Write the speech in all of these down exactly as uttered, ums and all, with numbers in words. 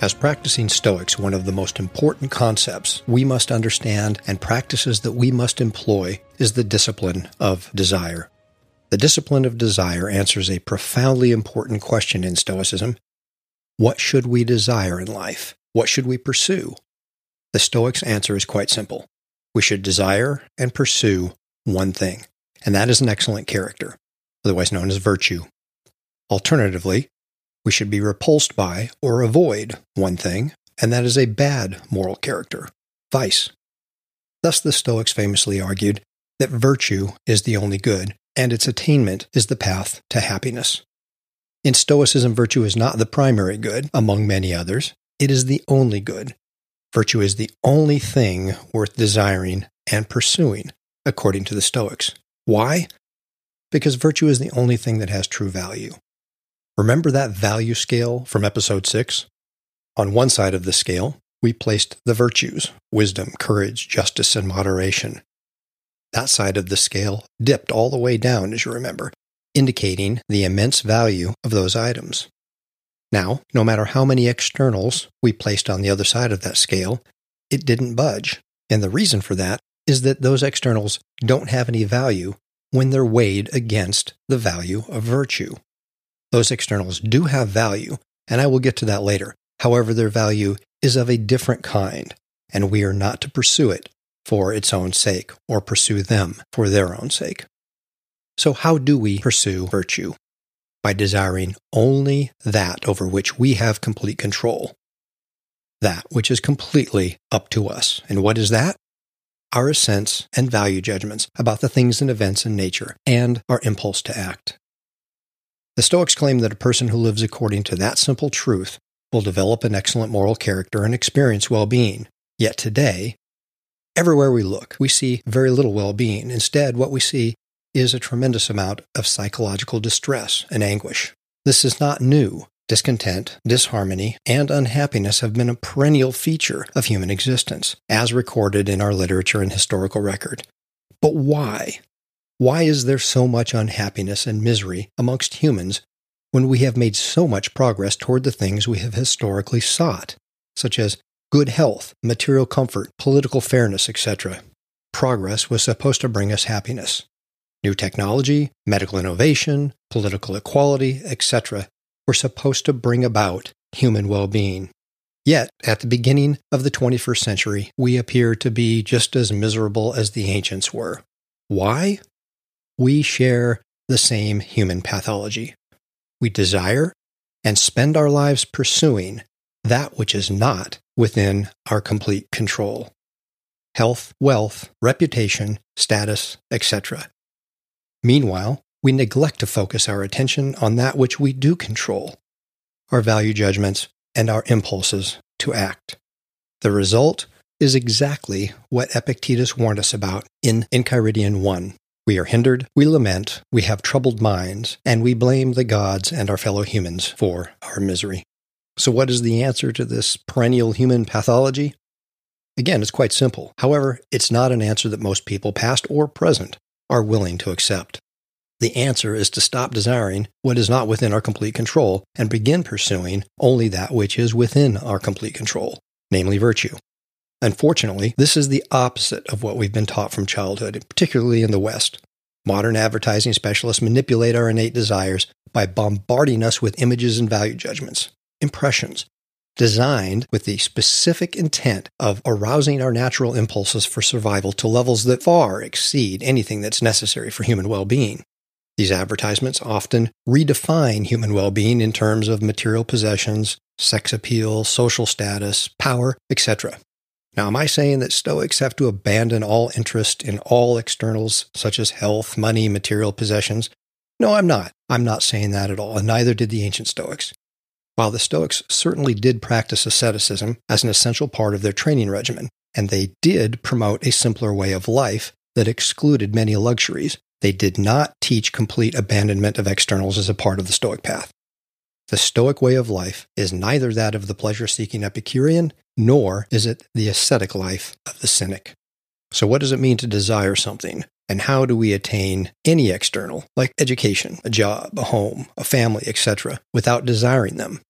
As practicing Stoics, one of the most important concepts we must understand and practices that we must employ is the discipline of desire. The discipline of desire answers a profoundly important question in Stoicism. What should we desire in life? What should we pursue? The Stoics' answer is quite simple. We should desire and pursue one thing, and that is an excellent character, otherwise known as virtue. Alternatively, we should be repulsed by or avoid one thing, and that is a bad moral character, vice. Thus the Stoics famously argued that virtue is the only good, and its attainment is the path to happiness. In Stoicism, virtue is not the primary good, among many others. It is the only good. Virtue is the only thing worth desiring and pursuing, according to the Stoics. Why? Because virtue is the only thing that has true value. Remember that value scale from episode six? On one side of the scale, we placed the virtues, wisdom, courage, justice, and moderation. That side of the scale dipped all the way down, as you remember, indicating the immense value of those items. Now, no matter how many externals we placed on the other side of that scale, it didn't budge. And the reason for that is that those externals don't have any value when they're weighed against the value of virtue. Those externals do have value, and I will get to that later. However, their value is of a different kind, and we are not to pursue it for its own sake, or pursue them for their own sake. So how do we pursue virtue? By desiring only that over which we have complete control. That which is completely up to us. And what is that? Our sense and value judgments about the things and events in nature, and our impulse to act. The Stoics claim that a person who lives according to that simple truth will develop an excellent moral character and experience well-being. Yet today, everywhere we look, we see very little well-being. Instead, what we see is a tremendous amount of psychological distress and anguish. This is not new. Discontent, disharmony, and unhappiness have been a perennial feature of human existence, as recorded in our literature and historical record. But why? Why is there so much unhappiness and misery amongst humans when we have made so much progress toward the things we have historically sought, such as good health, material comfort, political fairness, et cetera? Progress was supposed to bring us happiness. New technology, medical innovation, political equality, et cetera were supposed to bring about human well-being. Yet, at the beginning of the twenty-first century, we appear to be just as miserable as the ancients were. Why? We share the same human pathology. We desire and spend our lives pursuing that which is not within our complete control. Health, wealth, reputation, status, et cetera. Meanwhile, we neglect to focus our attention on that which we do control, our value judgments and our impulses to act. The result is exactly what Epictetus warned us about in Enchiridion one. We are hindered, we lament, we have troubled minds, and we blame the gods and our fellow humans for our misery. So what is the answer to this perennial human pathology? Again, it's quite simple. However, it's not an answer that most people, past or present, are willing to accept. The answer is to stop desiring what is not within our complete control and begin pursuing only that which is within our complete control, namely virtue. Unfortunately, this is the opposite of what we've been taught from childhood, particularly in the West. Modern advertising specialists manipulate our innate desires by bombarding us with images and value judgments. Impressions designed with the specific intent of arousing our natural impulses for survival to levels that far exceed anything that's necessary for human well-being. These advertisements often redefine human well-being in terms of material possessions, sex appeal, social status, power, et cetera. Now, am I saying that Stoics have to abandon all interest in all externals such as health, money, material possessions, No, I'm not. I'm not saying that at all, and neither did the ancient Stoics. While the Stoics certainly did practice asceticism as an essential part of their training regimen, and they did promote a simpler way of life that excluded many luxuries, they did not teach complete abandonment of externals as a part of the Stoic path. The Stoic way of life is neither that of the pleasure-seeking Epicurean, nor is it the ascetic life of the Cynic. So what does it mean to desire something, and how do we attain any external, like education, a job, a home, a family, et cetera, without desiring them?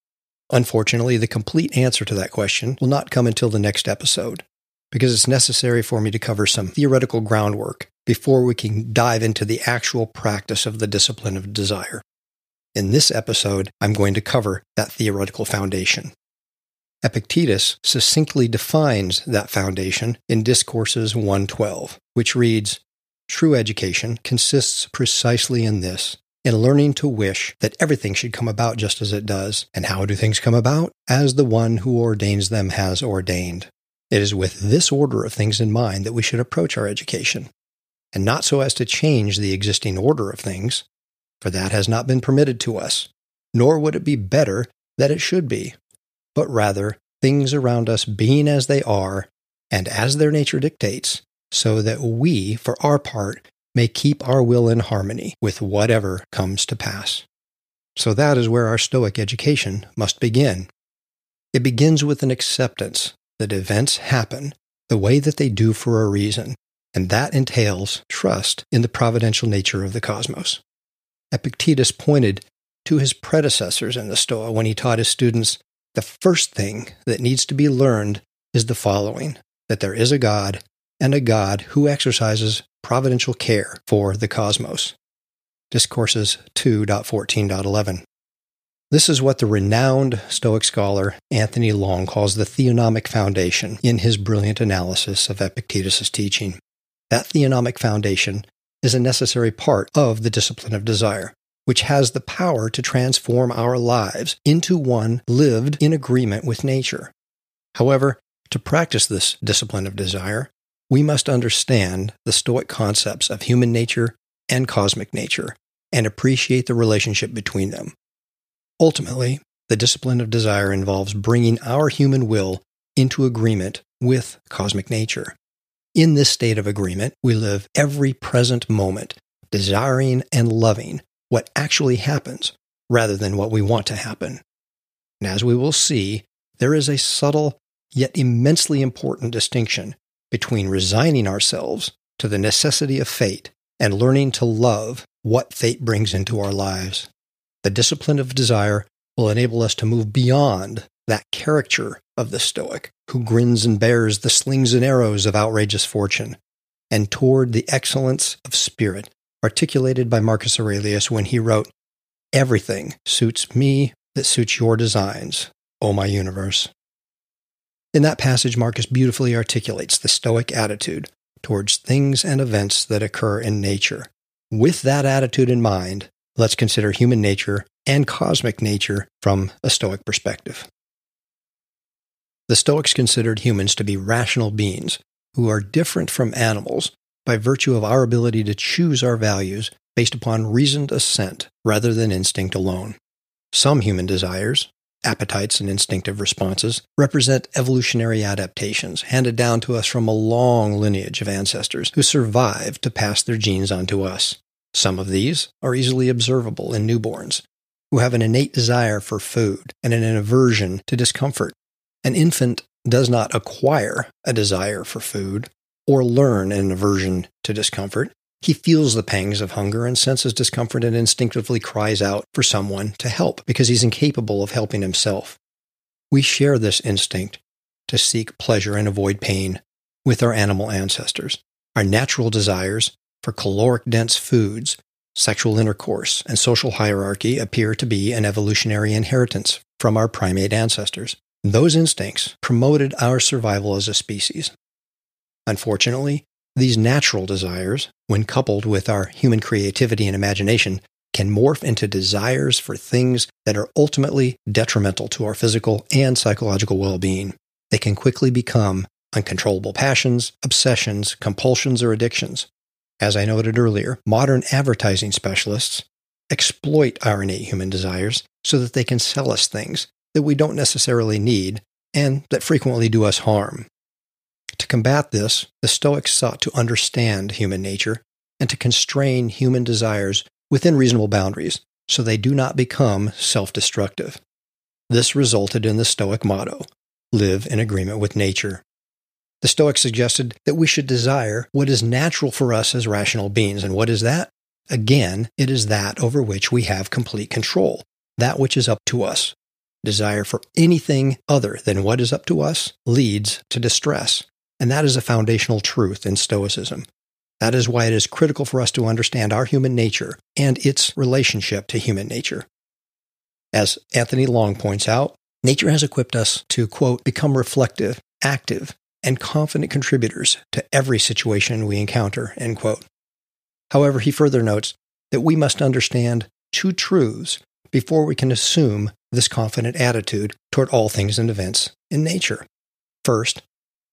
Unfortunately, the complete answer to that question will not come until the next episode, because it's necessary for me to cover some theoretical groundwork before we can dive into the actual practice of the discipline of desire. In this episode, I'm going to cover that theoretical foundation. Epictetus succinctly defines that foundation in Discourses one twelve, which reads, "True education consists precisely in this, in learning to wish that everything should come about just as it does. And how do things come about? As the one who ordains them has ordained." It is with this order of things in mind that we should approach our education, and not so as to change the existing order of things, for that has not been permitted to us, nor would it be better that it should be, but rather things around us being as they are, and as their nature dictates, so that we, for our part, may keep our will in harmony with whatever comes to pass. So that is where our Stoic education must begin. It begins with an acceptance that events happen the way that they do for a reason, and that entails trust in the providential nature of the cosmos. Epictetus pointed to his predecessors in the Stoa when he taught his students, "The first thing that needs to be learned is the following, that there is a God, and a God who exercises providential care for the cosmos." Discourses two fourteen eleven. This is what the renowned Stoic scholar Anthony Long calls the theonomic foundation in his brilliant analysis of Epictetus' teaching. That theonomic foundation is a necessary part of the discipline of desire, which has the power to transform our lives into one lived in agreement with nature. However, to practice this discipline of desire, we must understand the Stoic concepts of human nature and cosmic nature, and appreciate the relationship between them. Ultimately, the discipline of desire involves bringing our human will into agreement with cosmic nature. In this state of agreement, we live every present moment, desiring and loving what actually happens, rather than what we want to happen. And as we will see, there is a subtle, yet immensely important distinction between resigning ourselves to the necessity of fate and learning to love what fate brings into our lives. The discipline of desire will enable us to move beyond that caricature of the Stoic, who grins and bears the slings and arrows of outrageous fortune, and toward the excellence of spirit articulated by Marcus Aurelius when he wrote, "Everything suits me that suits your designs, O my universe." In that passage, Marcus beautifully articulates the Stoic attitude towards things and events that occur in nature. With that attitude in mind, let's consider human nature and cosmic nature from a Stoic perspective. The Stoics considered humans to be rational beings who are different from animals by virtue of our ability to choose our values based upon reasoned assent rather than instinct alone. Some human desires, appetites, and instinctive responses represent evolutionary adaptations handed down to us from a long lineage of ancestors who survived to pass their genes on to us. Some of these are easily observable in newborns, who have an innate desire for food and an aversion to discomfort. An infant does not acquire a desire for food or learn an aversion to discomfort. He feels the pangs of hunger and senses discomfort and instinctively cries out for someone to help because he's incapable of helping himself. We share this instinct to seek pleasure and avoid pain with our animal ancestors. Our natural desires for caloric-dense foods, sexual intercourse, and social hierarchy appear to be an evolutionary inheritance from our primate ancestors. Those instincts promoted our survival as a species. Unfortunately, these natural desires, when coupled with our human creativity and imagination, can morph into desires for things that are ultimately detrimental to our physical and psychological well-being. They can quickly become uncontrollable passions, obsessions, compulsions, or addictions. As I noted earlier, modern advertising specialists exploit our innate human desires so that they can sell us things that we don't necessarily need and that frequently do us harm. To combat this, the Stoics sought to understand human nature and to constrain human desires within reasonable boundaries so they do not become self-destructive. This resulted in the Stoic motto, live in agreement with nature. The Stoics suggested that we should desire what is natural for us as rational beings. And what is that? Again, it is that over which we have complete control, that which is up to us. Desire for anything other than what is up to us leads to distress. And that is a foundational truth in Stoicism. That is why it is critical for us to understand our human nature and its relationship to human nature. As Anthony Long points out, nature has equipped us to, quote, become reflective, active, and confident contributors to every situation we encounter, end quote. However, he further notes that we must understand two truths before we can assume this confident attitude toward all things and events in nature. First,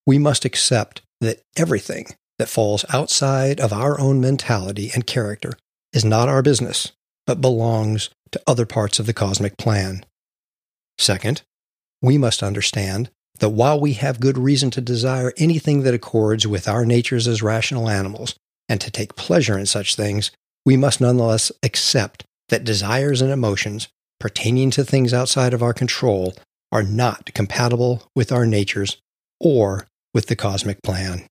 we must accept that everything that falls outside of our own mentality and character is not our business, but belongs to other parts of the cosmic plan. Second, we must understand that while we have good reason to desire anything that accords with our natures as rational animals, and to take pleasure in such things, we must nonetheless accept that desires and emotions pertaining to things outside of our control are not compatible with our natures or with the cosmic plan.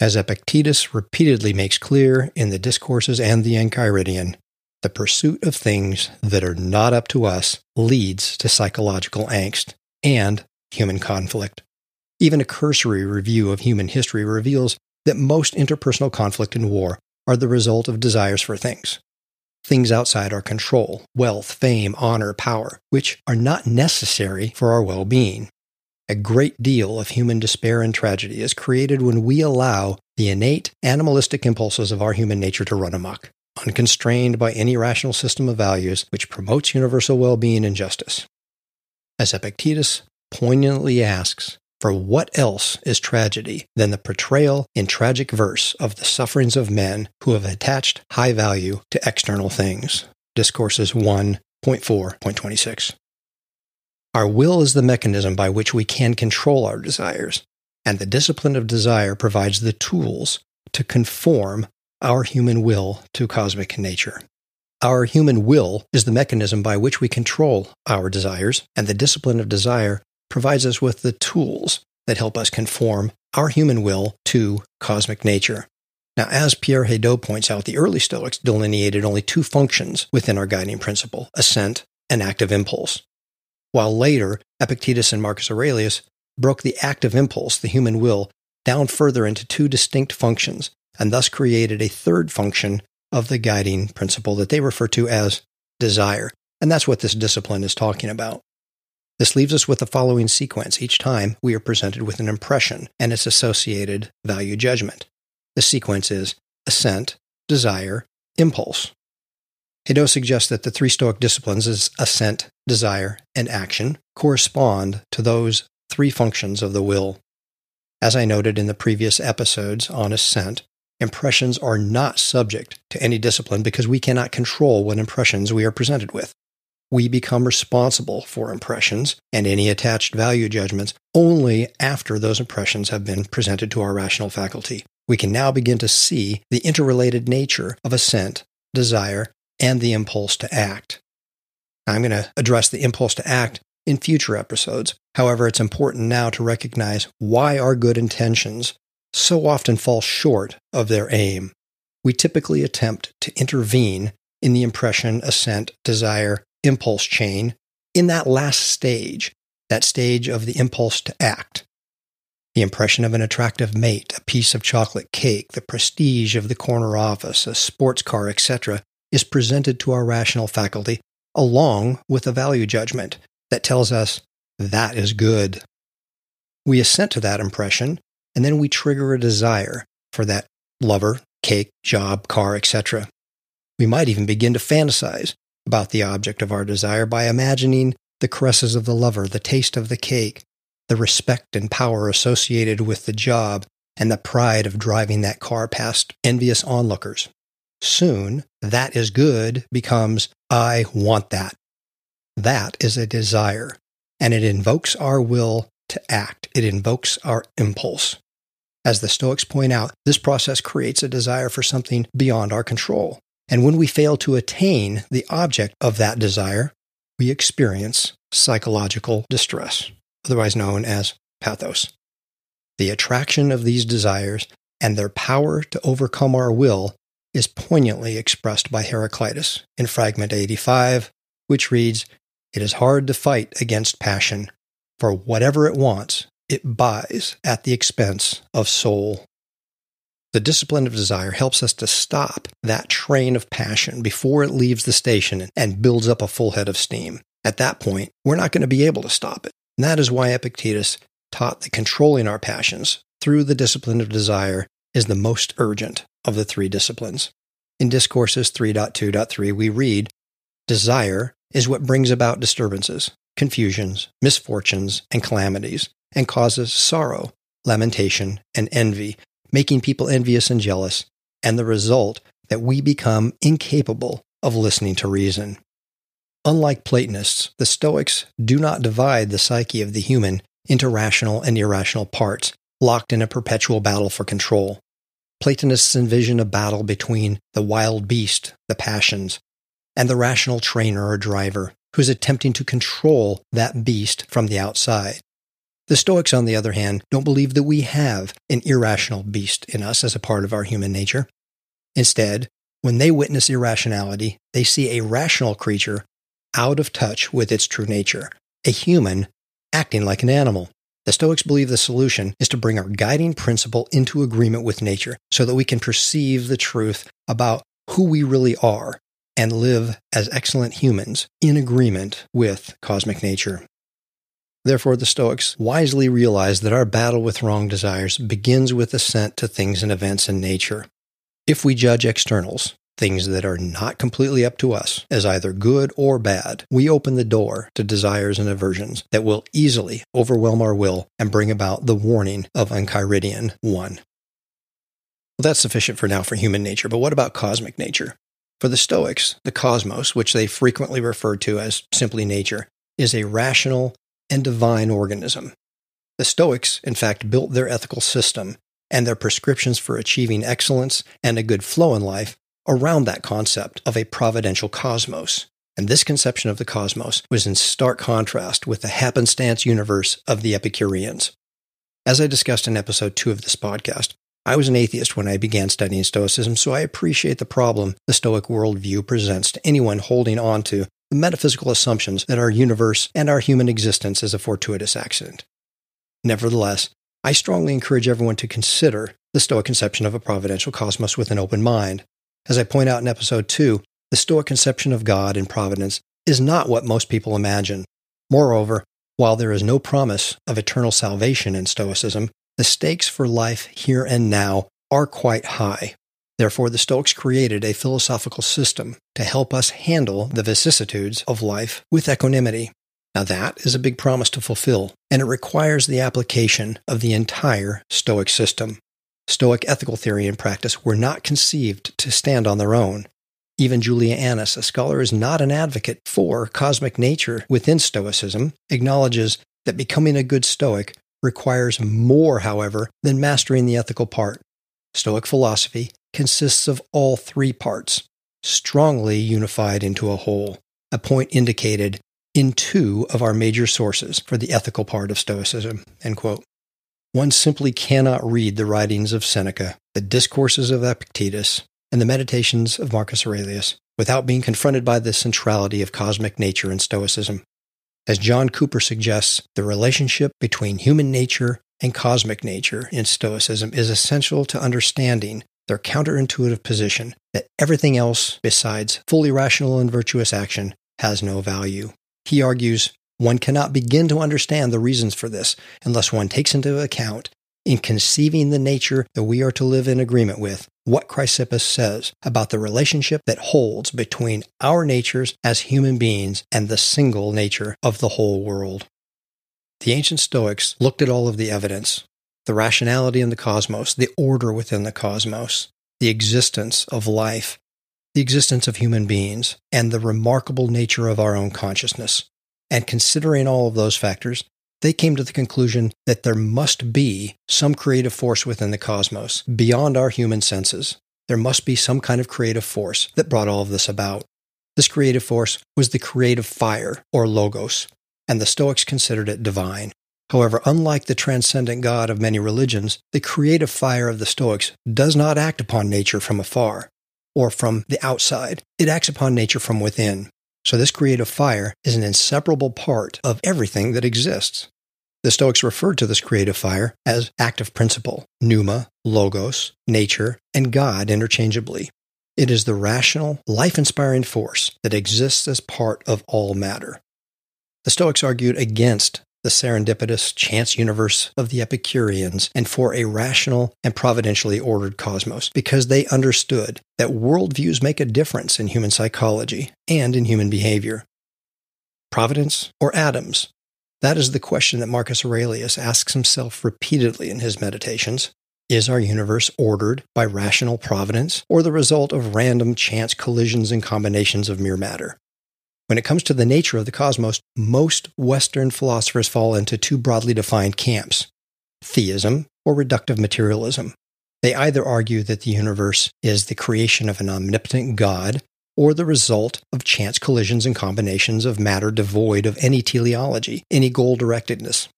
As Epictetus repeatedly makes clear in the Discourses and the Enchiridion, the pursuit of things that are not up to us leads to psychological angst and human conflict. Even a cursory review of human history reveals that most interpersonal conflict and war are the result of desires for things. Things outside our control, wealth, fame, honor, power, which are not necessary for our well-being. A great deal of human despair and tragedy is created when we allow the innate animalistic impulses of our human nature to run amok, unconstrained by any rational system of values which promotes universal well-being and justice. As Epictetus poignantly asks, for what else is tragedy than the portrayal in tragic verse of the sufferings of men who have attached high value to external things? Discourses one point four point twenty-six. Our will is the mechanism by which we can control our desires, and the discipline of desire provides the tools to conform our human will to cosmic nature. Our human will is the mechanism by which we control our desires, and the discipline of desire provides us with the tools that help us conform our human will to cosmic nature. Now, as Pierre Hadot points out, the early Stoics delineated only two functions within our guiding principle, assent and active impulse. While later, Epictetus and Marcus Aurelius broke the active impulse, the human will, down further into two distinct functions, and thus created a third function of the guiding principle that they refer to as desire. And that's what this discipline is talking about. This leaves us with the following sequence each time we are presented with an impression and its associated value judgment. The sequence is assent, desire, impulse. Hadot suggests that the three Stoic disciplines as assent, desire, and action correspond to those three functions of the will. As I noted in the previous episodes on assent, impressions are not subject to any discipline because we cannot control what impressions we are presented with. We become responsible for impressions and any attached value judgments only after those impressions have been presented to our rational faculty. We can now begin to see the interrelated nature of assent, desire, and the impulse to act. Now, I'm going to address the impulse to act in future episodes. However, it's important now to recognize why our good intentions so often fall short of their aim. We typically attempt to intervene in the impression, assent, desire, impulse chain in that last stage, that stage of the impulse to act. The impression of an attractive mate, a piece of chocolate cake, the prestige of the corner office, a sports car, et cetera is presented to our rational faculty along with a value judgment that tells us that is good. We assent to that impression and then we trigger a desire for that lover, cake, job, car, et cetera. We might even begin to fantasize about the object of our desire by imagining the caresses of the lover, the taste of the cake, the respect and power associated with the job, and the pride of driving that car past envious onlookers. soon that is good becomes I want that. That is a desire, and it invokes our will to act. It invokes our impulse. As the Stoics point out, this process creates a desire for something beyond our control. And when we fail to attain the object of that desire, we experience psychological distress, otherwise known as pathos. The attraction of these desires and their power to overcome our will is poignantly expressed by Heraclitus in Fragment eighty-five, which reads, "It is hard to fight against passion, for whatever it wants, it buys at the expense of soul." The discipline of desire helps us to stop that train of passion before it leaves the station and builds up a full head of steam. At that point, we're not going to be able to stop it. And that is why Epictetus taught that controlling our passions through the discipline of desire is the most urgent of the three disciplines. In Discourses three point two point three, we read, "Desire is what brings about disturbances, confusions, misfortunes, and calamities, and causes sorrow, lamentation, and envy, making people envious and jealous, and the result that we become incapable of listening to reason." Unlike Platonists, the Stoics do not divide the psyche of the human into rational and irrational parts, locked in a perpetual battle for control. Platonists envision a battle between the wild beast, the passions, and the rational trainer or driver, who's attempting to control that beast from the outside. The Stoics, on the other hand, don't believe that we have an irrational beast in us as a part of our human nature. Instead, when they witness irrationality, they see a rational creature out of touch with its true nature, a human acting like an animal. The Stoics believe the solution is to bring our guiding principle into agreement with nature so that we can perceive the truth about who we really are and live as excellent humans in agreement with cosmic nature. Therefore, the Stoics wisely realize that our battle with wrong desires begins with assent to things and events in nature. If we judge externals, things that are not completely up to us, as either good or bad, we open the door to desires and aversions that will easily overwhelm our will and bring about the warning of Enchiridion one. Well, that's sufficient for now for human nature, but what about cosmic nature? For the Stoics, the cosmos, which they frequently refer to as simply nature, is a rational and divine organism. The Stoics, in fact, built their ethical system and their prescriptions for achieving excellence and a good flow in life around that concept of a providential cosmos. And this conception of the cosmos was in stark contrast with the happenstance universe of the Epicureans. As I discussed in episode two of this podcast, I was an atheist when I began studying Stoicism, so I appreciate the problem the Stoic worldview presents to anyone holding on to the metaphysical assumptions that our universe and our human existence is a fortuitous accident. Nevertheless, I strongly encourage everyone to consider the Stoic conception of a providential cosmos with an open mind. As I point out in episode two, the Stoic conception of God and providence is not what most people imagine. Moreover, while there is no promise of eternal salvation in Stoicism, the stakes for life here and now are quite high. Therefore, the Stoics created a philosophical system to help us handle the vicissitudes of life with equanimity. Now that is a big promise to fulfill, and it requires the application of the entire Stoic system. Stoic ethical theory and practice were not conceived to stand on their own. Even Julia Annas, a scholar who is not an advocate for cosmic nature within Stoicism, acknowledges that becoming a good Stoic requires more, however, than mastering the ethical part. Stoic philosophy consists of all three parts, strongly unified into a whole, a point indicated in two of our major sources for the ethical part of Stoicism, end quote. One simply cannot read the writings of Seneca, the discourses of Epictetus, and the meditations of Marcus Aurelius without being confronted by the centrality of cosmic nature in Stoicism. As John Cooper suggests, the relationship between human nature and cosmic nature in Stoicism is essential to understanding their counterintuitive position that everything else besides fully rational and virtuous action has no value. He argues, "One cannot begin to understand the reasons for this unless one takes into account, in conceiving the nature that we are to live in agreement with, what Chrysippus says about the relationship that holds between our natures as human beings and the single nature of the whole world." The ancient Stoics looked at all of the evidence, the rationality in the cosmos, the order within the cosmos, the existence of life the existence of human beings and the remarkable nature of our own consciousness. And considering all of those factors, they came to the conclusion that there must be some creative force within the cosmos, beyond our human senses. There must be some kind of creative force that brought all of this about. This creative force was the creative fire, or logos, and the Stoics considered it divine. However, unlike the transcendent God of many religions, the creative fire of the Stoics does not act upon nature from afar, or from the outside. It acts upon nature from within. So this creative fire is an inseparable part of everything that exists. The Stoics referred to this creative fire as active principle, pneuma, logos, nature, and God interchangeably. It is the rational, life-inspiring force that exists as part of all matter. The Stoics argued against the serendipitous chance universe of the Epicureans and for a rational and providentially ordered cosmos, because they understood that worldviews make a difference in human psychology and in human behavior. Providence or atoms? That is the question that Marcus Aurelius asks himself repeatedly in his meditations. Is our universe ordered by rational providence or the result of random chance collisions and combinations of mere matter? When it comes to the nature of the cosmos, most Western philosophers fall into two broadly defined camps, theism or reductive materialism. They either argue that the universe is the creation of an omnipotent God or the result of chance collisions and combinations of matter devoid of any teleology, any goal-directedness.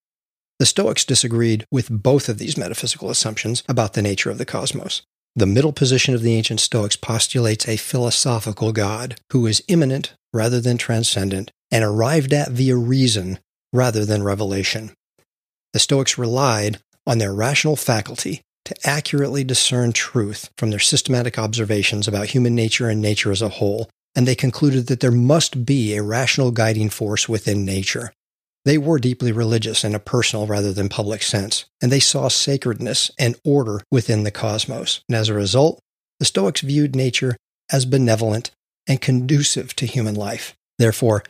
The Stoics disagreed with both of these metaphysical assumptions about the nature of the cosmos. The middle position of the ancient Stoics postulates a philosophical God who is immanent rather than transcendent and arrived at via reason rather than revelation. The Stoics relied on their rational faculty to accurately discern truth from their systematic observations about human nature and nature as a whole, and they concluded that there must be a rational guiding force within nature. They were deeply religious in a personal rather than public sense, and they saw sacredness and order within the cosmos. And as a result, the Stoics viewed nature as benevolent and conducive to human life. Therefore,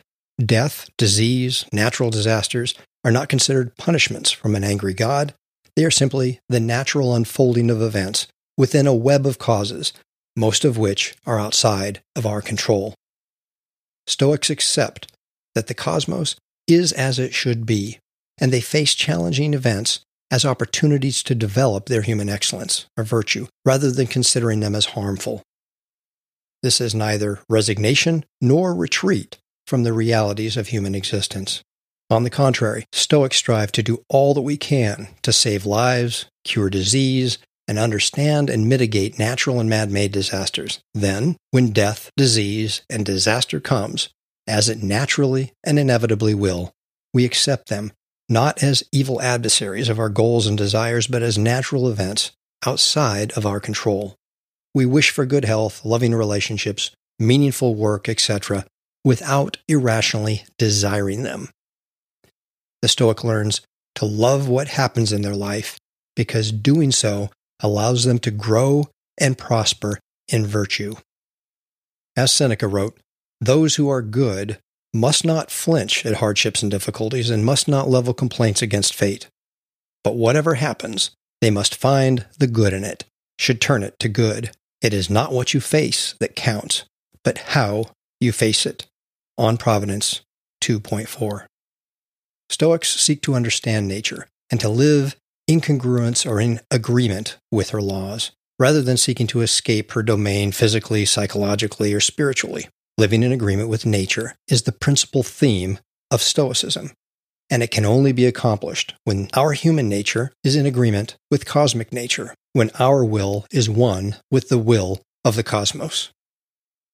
death, disease, natural disasters are not considered punishments from an angry God. They are simply the natural unfolding of events within a web of causes, most of which are outside of our control. Stoics accept that the cosmos is as it should be, and they face challenging events as opportunities to develop their human excellence or virtue, rather than considering them as harmful. This is neither resignation nor retreat from the realities of human existence. On the contrary, Stoics strive to do all that we can to save lives, cure disease, and understand and mitigate natural and man-made disasters. Then, when death, disease, and disaster comes, as it naturally and inevitably will, we accept them, not as evil adversaries of our goals and desires, but as natural events outside of our control. We wish for good health, loving relationships, meaningful work, et cetera, without irrationally desiring them. The Stoic learns to love what happens in their life, because doing so allows them to grow and prosper in virtue. As Seneca wrote, "Those who are good must not flinch at hardships and difficulties and must not level complaints against fate. But whatever happens, they must find the good in it, should turn it to good. It is not what you face that counts, but how you face it." On Providence two point four. Stoics seek to understand nature and to live in congruence or in agreement with her laws, rather than seeking to escape her domain physically, psychologically, or spiritually. Living in agreement with nature is the principal theme of Stoicism, and it can only be accomplished when our human nature is in agreement with cosmic nature, when our will is one with the will of the cosmos.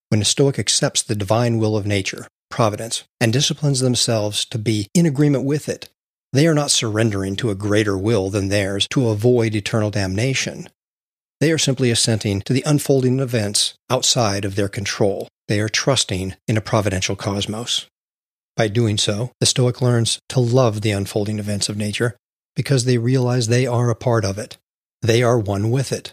When a Stoic accepts the divine will of nature, providence, and disciplines themselves to be in agreement with it, they are not surrendering to a greater will than theirs to avoid eternal damnation. They are simply assenting to the unfolding events outside of their control. They are trusting in a providential cosmos. By doing so, the Stoic learns to love the unfolding events of nature because they realize they are a part of it. They are one with it.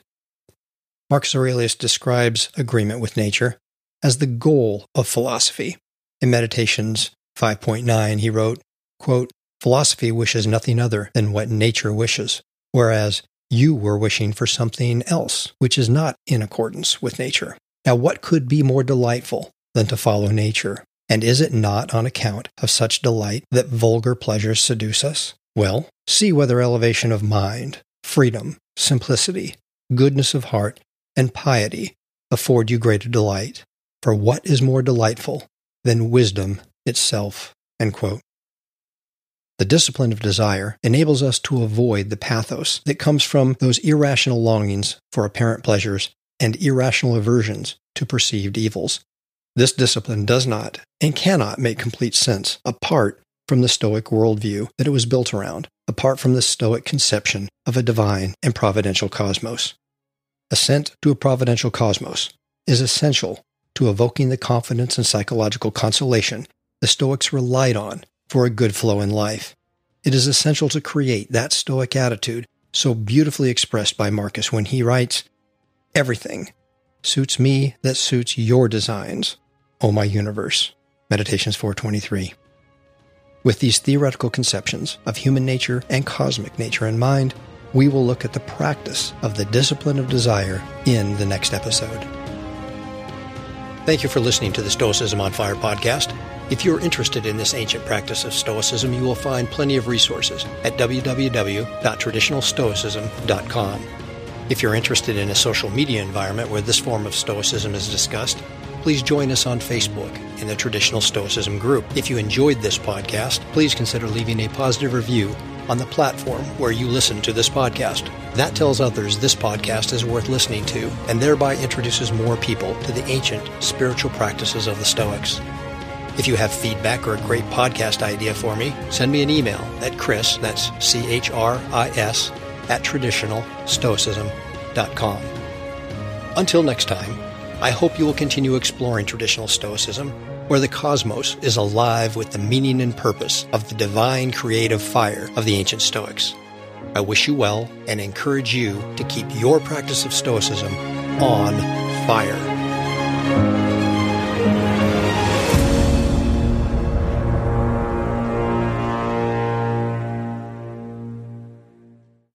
Marcus Aurelius describes agreement with nature as the goal of philosophy. In Meditations five point nine, he wrote, quote, "Philosophy wishes nothing other than what nature wishes, whereas you were wishing for something else, which is not in accordance with nature." Now, what could be more delightful than to follow nature? And is it not on account of such delight that vulgar pleasures seduce us? Well, see whether elevation of mind, freedom, simplicity, goodness of heart, and piety afford you greater delight. For what is more delightful than wisdom itself? End quote. The discipline of desire enables us to avoid the pathos that comes from those irrational longings for apparent pleasures and irrational aversions to perceived evils. This discipline does not and cannot make complete sense apart from the Stoic worldview that it was built around, apart from the Stoic conception of a divine and providential cosmos. Assent to a providential cosmos is essential to evoking the confidence and psychological consolation the Stoics relied on for a good flow in life. It is essential to create that Stoic attitude so beautifully expressed by Marcus when he writes, "Everything suits me that suits your designs, O my universe." Meditations four twenty-three. With these theoretical conceptions of human nature and cosmic nature in mind, we will look at the practice of the discipline of desire in the next episode. Thank you for listening to the Stoicism on Fire podcast. If you're interested in this ancient practice of Stoicism, you will find plenty of resources at w w w dot traditional stoicism dot com. If you're interested in a social media environment where this form of Stoicism is discussed, please join us on Facebook in the Traditional Stoicism group. If you enjoyed this podcast, please consider leaving a positive review on the platform where you listen to this podcast. That tells others this podcast is worth listening to and thereby introduces more people to the ancient spiritual practices of the Stoics. If you have feedback or a great podcast idea for me, send me an email at Chris, that's C H R I S, at traditional stoicism dot com. Until next time, I hope you will continue exploring traditional Stoicism, where the cosmos is alive with the meaning and purpose of the divine creative fire of the ancient Stoics. I wish you well and encourage you to keep your practice of Stoicism on fire.